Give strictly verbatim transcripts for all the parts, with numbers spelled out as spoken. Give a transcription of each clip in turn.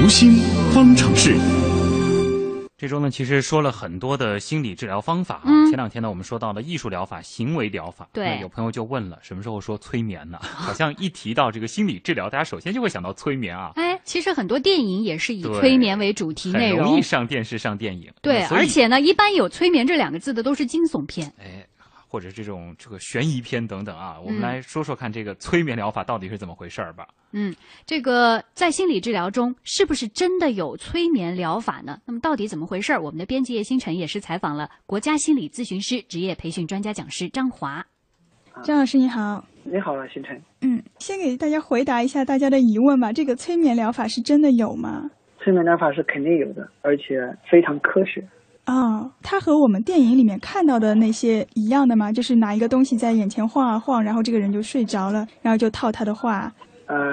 读心方程式。这周呢，其实说了很多的心理治疗方法。嗯、前两天呢，我们说到了艺术疗法、行为疗法。对，有朋友就问了，什么时候说催眠呢？好像一提到这个心理治疗，大家首先就会想到催眠啊。哎，其实很多电影也是以催眠为主题内容，很容易上电视、上电影。对，而且呢，一般有催眠这两个字的都是惊悚片。哎。或者这种这个悬疑片等等啊，我们来说说看这个催眠疗法到底是怎么回事儿吧。嗯，这个在心理治疗中是不是真的有催眠疗法呢？那么到底怎么回事儿？我们的编辑叶星辰也是采访了国家心理咨询师职业培训专家讲师张华。张老师你好。你好啊，星辰。嗯，先给大家回答一下大家的疑问吧。这个催眠疗法是真的有吗？催眠疗法是肯定有的，而且非常科学。啊、哦，它和我们电影里面看到的那些一样的吗？就是拿一个东西在眼前晃啊晃，然后这个人就睡着了，然后就套他的话。呃，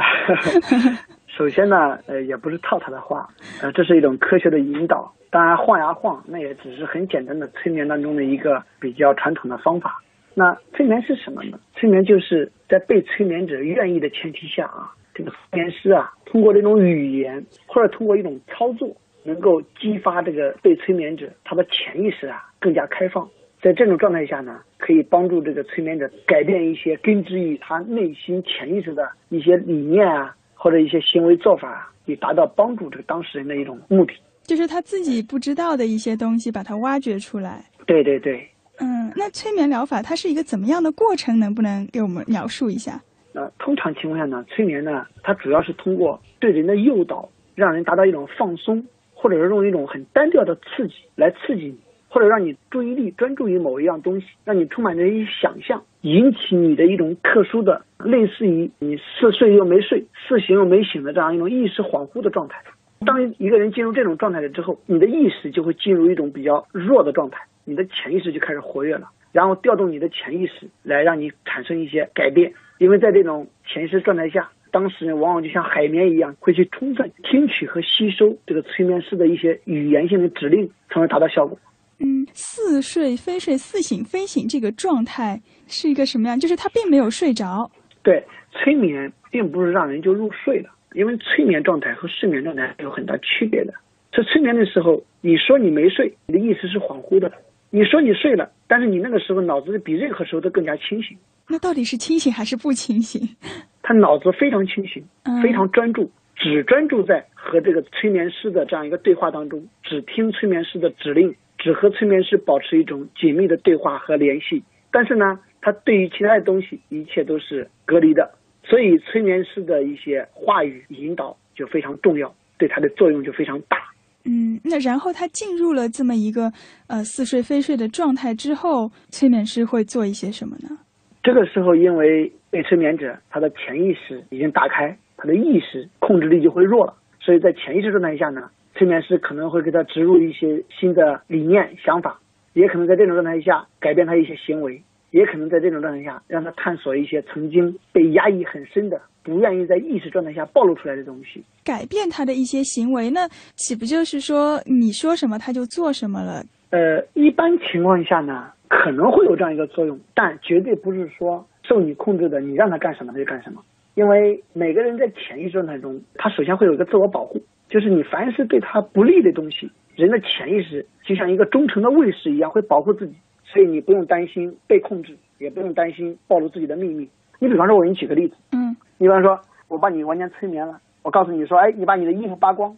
首先呢，呃，也不是套他的话，呃，这是一种科学的引导。当然，晃呀晃，那也只是很简单的催眠当中的一个比较传统的方法。那催眠是什么呢？催眠就是在被催眠者愿意的前提下啊，这个催眠师啊，通过这种语言或者通过一种操作。能够激发这个被催眠者他的潜意识啊更加开放，在这种状态下呢，可以帮助这个催眠者改变一些根植于他内心潜意识的一些理念啊，或者一些行为做法啊，以达到帮助这个当事人的一种目的。就是他自己不知道的一些东西，把它挖掘出来。对对对。嗯，那催眠疗法它是一个怎么样的过程？能不能给我们描述一下？呃，通常情况下呢，催眠呢，它主要是通过对人的诱导，让人达到一种放松。或者是用一种很单调的刺激来刺激你，或者让你注意力专注于某一样东西，让你充满着一想象，引起你的一种特殊的类似于你似睡又没睡，似醒又没醒的这样一种意识恍惚的状态。当一个人进入这种状态了之后，你的意识就会进入一种比较弱的状态，你的潜意识就开始活跃了，然后调动你的潜意识来让你产生一些改变。因为在这种潜意识状态下，当事人往往就像海绵一样，会去充分听取和吸收这个催眠师的一些语言性的指令，从而达到效果。嗯，似睡非睡，似醒非醒，这个状态是一个什么样？就是他并没有睡着。对，催眠并不是让人就入睡了，因为催眠状态和睡眠状态有很大区别的。在催眠的时候，你说你没睡，你的意识是恍惚的；你说你睡了，但是你那个时候脑子比任何时候都更加清醒。那到底是清醒还是不清醒？他脑子非常清醒，非常专注，只专注在和这个催眠师的这样一个对话当中，只听催眠师的指令，只和催眠师保持一种紧密的对话和联系。但是呢，他对于其他的东西，一切都是隔离的。所以，催眠师的一些话语引导就非常重要，对他的作用就非常大。嗯，那然后他进入了这么一个呃似睡非睡的状态之后，催眠师会做一些什么呢？这个时候，因为被催眠者他的潜意识已经打开，他的意识控制力就会弱了，所以在潜意识状态下呢，催眠师可能会给他植入一些新的理念、想法，也可能在这种状态下改变他一些行为，也可能在这种状态下让他探索一些曾经被压抑很深的、不愿意在意识状态下暴露出来的东西，改变他的一些行为。那岂不就是说你说什么他就做什么了？呃，一般情况下呢，可能会有这样一个作用，但绝对不是说受你控制的，你让他干什么他就干什么。因为每个人在潜意识状态中，他首先会有一个自我保护，就是你凡是对他不利的东西，人的潜意识就像一个忠诚的卫士一样，会保护自己。所以你不用担心被控制，也不用担心暴露自己的秘密。你比方说，我给你举个例子，嗯，你比方说我把你完全催眠了，我告诉你说，哎，你把你的衣服扒光，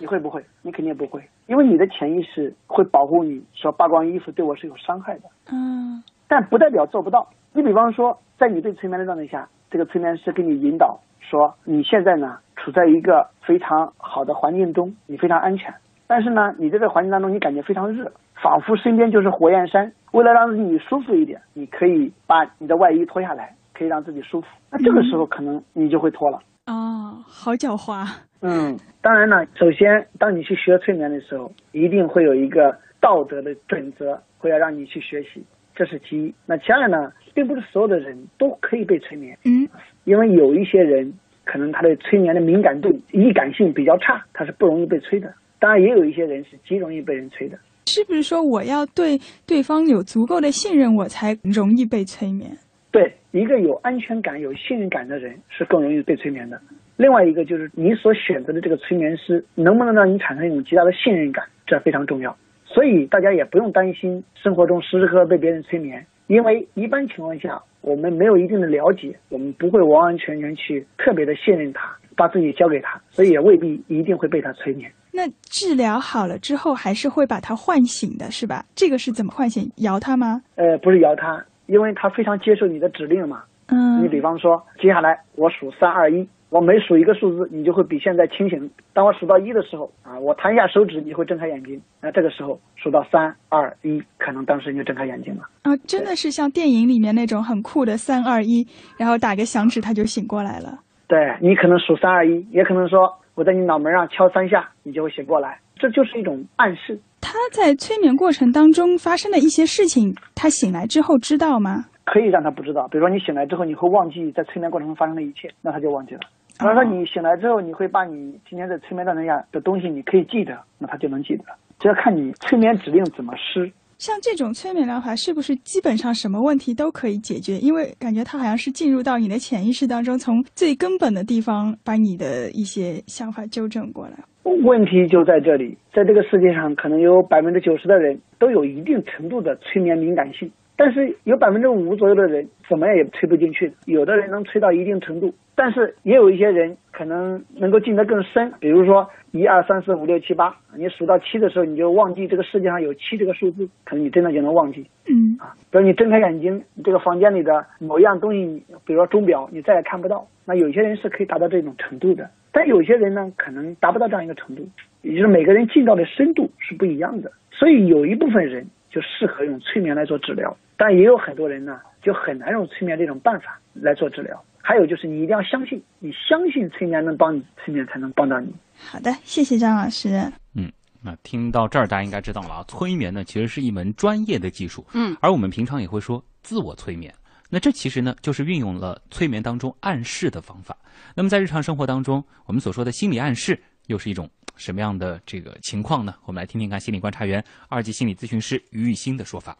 你会不会？你肯定不会，因为你的潜意识会保护你，说扒光衣服对我是有伤害的。嗯，但不代表做不到。你比方说，在你被催眠的状态下，这个催眠师给你引导说，你现在呢处在一个非常好的环境中，你非常安全。但是呢，你在这个环境当中，你感觉非常热，仿佛身边就是火焰山。为了让自己舒服一点，你可以把你的外衣脱下来，可以让自己舒服。那这个时候可能你就会脱了。哦，好狡猾。嗯，当然呢，首先当你去学催眠的时候，一定会有一个道德的准则会要让你去学习，这是其一。那其二呢，并不是所有的人都可以被催眠。嗯，因为有一些人可能他对催眠的敏感度、易感性比较差，他是不容易被催的。当然，也有一些人是极容易被人催的。是不是说我要对对方有足够的信任，我才容易被催眠？对，一个有安全感、有信任感的人是更容易被催眠的。另外一个就是你所选择的这个催眠师能不能让你产生一种极大的信任感，这非常重要。所以大家也不用担心生活中时时刻刻被别人催眠，因为一般情况下我们没有一定的了解，我们不会完完全全去特别的信任他，把自己交给他，所以也未必一定会被他催眠。那治疗好了之后还是会把他唤醒的是吧？这个是怎么唤醒？摇他吗？呃，不是摇他，因为他非常接受你的指令嘛。嗯，你比方说接下来我数三二一，我每数一个数字你就会比现在清醒，当我数到一的时候啊，我弹一下手指你会睁开眼睛，那这个时候数到三二一，可能当时你就睁开眼睛了啊。真的是像电影里面那种很酷的三二一，然后打个响指他就醒过来了。对，你可能数三二一，也可能说我在你脑门上敲三下你就会醒过来，这就是一种暗示。他在催眠过程当中发生的一些事情他醒来之后知道吗？可以让他不知道，比如说你醒来之后你会忘记在催眠过程中发生的一切，那他就忘记了。比如说你醒来之后你会把你今天在催眠状态下的东西你可以记得，那他就能记得，这要看你催眠指令怎么施。像这种催眠疗法是不是基本上什么问题都可以解决？因为感觉它好像是进入到你的潜意识当中，从最根本的地方把你的一些想法纠正过来。问题就在这里，在这个世界上可能有百分之九十的人都有一定程度的催眠敏感性，但是有百分之五左右的人怎么样也催不进去的。有的人能催到一定程度，但是也有一些人可能能够进得更深，比如说一二三四五六七八，你数到七的时候你就忘记这个世界上有七这个数字，可能你真的就能忘记。嗯啊，比如你睁开眼睛，这个房间里的某一样东西，比如说钟表，你再也看不到。那有些人是可以达到这种程度的，但有些人呢可能达不到这样一个程度，也就是每个人进到的深度是不一样的。所以有一部分人就适合用催眠来做治疗，但也有很多人呢就很难用催眠这种办法来做治疗。还有就是你一定要相信，你相信催眠能帮你，催眠才能帮到你。好的，谢谢张老师。嗯，那听到这儿大家应该知道了啊，催眠呢其实是一门专业的技术。嗯，而我们平常也会说自我催眠，那这其实呢就是运用了催眠当中暗示的方法。那么在日常生活当中我们所说的心理暗示又是一种什么样的这个情况呢？我们来听听看心理观察员、二级心理咨询师于玉新的说法。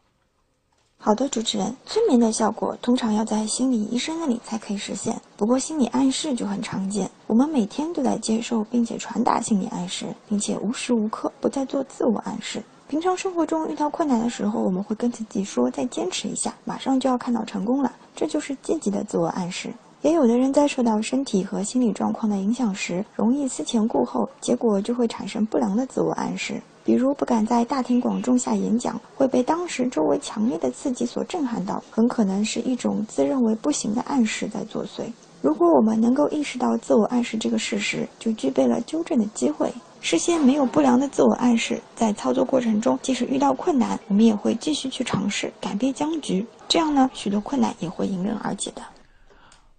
好的，主持人，催眠的效果通常要在心理医生那里才可以实现，不过心理暗示就很常见。我们每天都在接受并且传达心理暗示，并且无时无刻不在做自我暗示。平常生活中遇到困难的时候，我们会跟自己说再坚持一下，马上就要看到成功了，这就是积极的自我暗示。也有的人在受到身体和心理状况的影响时，容易思前顾后，结果就会产生不良的自我暗示，比如不敢在大庭广众下演讲，会被当时周围强烈的刺激所震撼到，很可能是一种自认为不行的暗示在作祟。如果我们能够意识到自我暗示这个事实，就具备了纠正的机会。事先没有不良的自我暗示，在操作过程中，即使遇到困难，我们也会继续去尝试，改变僵局，这样呢，许多困难也会迎刃而解的。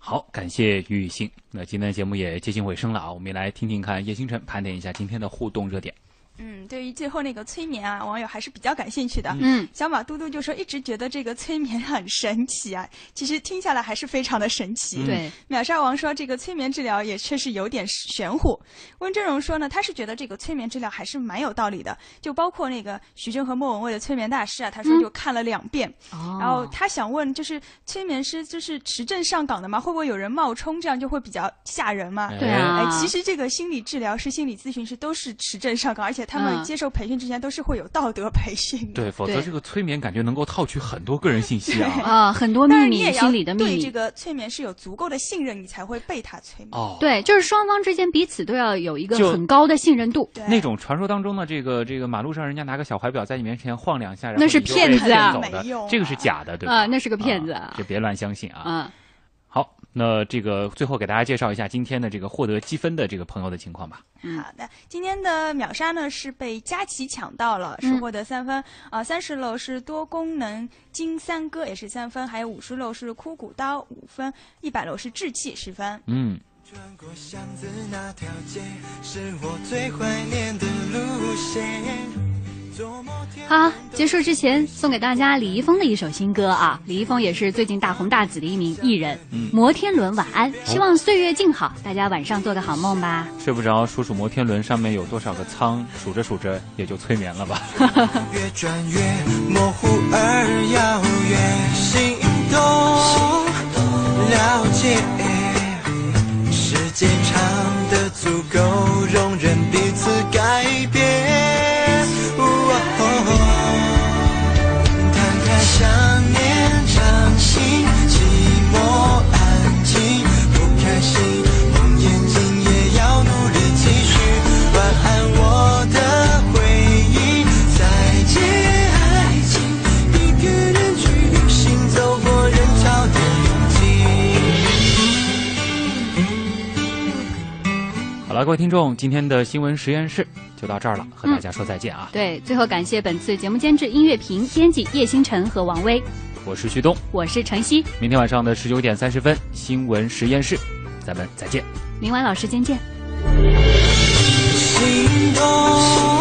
好，感谢于雨欣。那今天的节目也接近尾声了啊，我们也来听听看叶星辰盘点一下今天的互动热点。嗯，对于最后那个催眠啊，网友还是比较感兴趣的。嗯，小马嘟嘟就说一直觉得这个催眠很神奇啊，其实听下来还是非常的神奇。对、嗯，秒杀王说这个催眠治疗也确实有点玄乎。温峥嵘说呢，他是觉得这个催眠治疗还是蛮有道理的，就包括那个徐峥和莫文蔚的催眠大师啊，他说就看了两遍。嗯、然后他想问，就是催眠师就是持证上岗的嘛，会不会有人冒充，这样就会比较吓人嘛？对啊。哎，其实这个心理治疗师、心理咨询师都是持证上岗，而且他们接受培训之前都是会有道德培训的、嗯、对，否则这个催眠感觉能够套取很多个人信息啊啊，很多秘密，心理的秘密。对这个催眠是有足够的信任，你才会被他催眠。哦，对，就是双方之间彼此都要有一个很高的信任度。对，那种传说当中的这个这个马路上人家拿个小怀表在你面前晃两下，然后那是骗子啊，没用、啊，这个是假的，对吧？啊，那是个骗子啊，就别乱相信啊。啊，好，那这个最后给大家介绍一下今天的这个获得积分的这个朋友的情况吧。好的，今天的秒杀呢是被佳琪抢到了，是获得三分啊、呃。三十楼是多功能金三哥，也是三分；还有五十楼是枯骨刀五分；一百楼是志气十分。嗯。转过巷子那条街，是我最怀念的路线。好，结束之前送给大家李易峰的一首新歌啊，李易峰也是最近大红大紫的一名艺人。嗯，摩天轮晚安，希望岁月静好，大家晚上做个好梦吧。睡不着，数数摩天轮上面有多少个舱，数着数着也就催眠了吧。越转越模糊而遥远，心动了解。间长得足够容忍彼此改变。摊开想念，掌心寂寞安静，不开心，红眼睛也要努力继续。晚安，我的回忆，再见爱情，一个人去旅行，走过人潮的拥挤。好了，各位听众，今天的新闻实验室就到这儿了，和大家说再见啊！嗯、对，最后感谢本次节目监制音乐评编辑叶星辰和王威，我是旭东，我是晨曦。明天晚上的十九点三十分，新闻实验室，咱们再见。明晚老师间见。心动。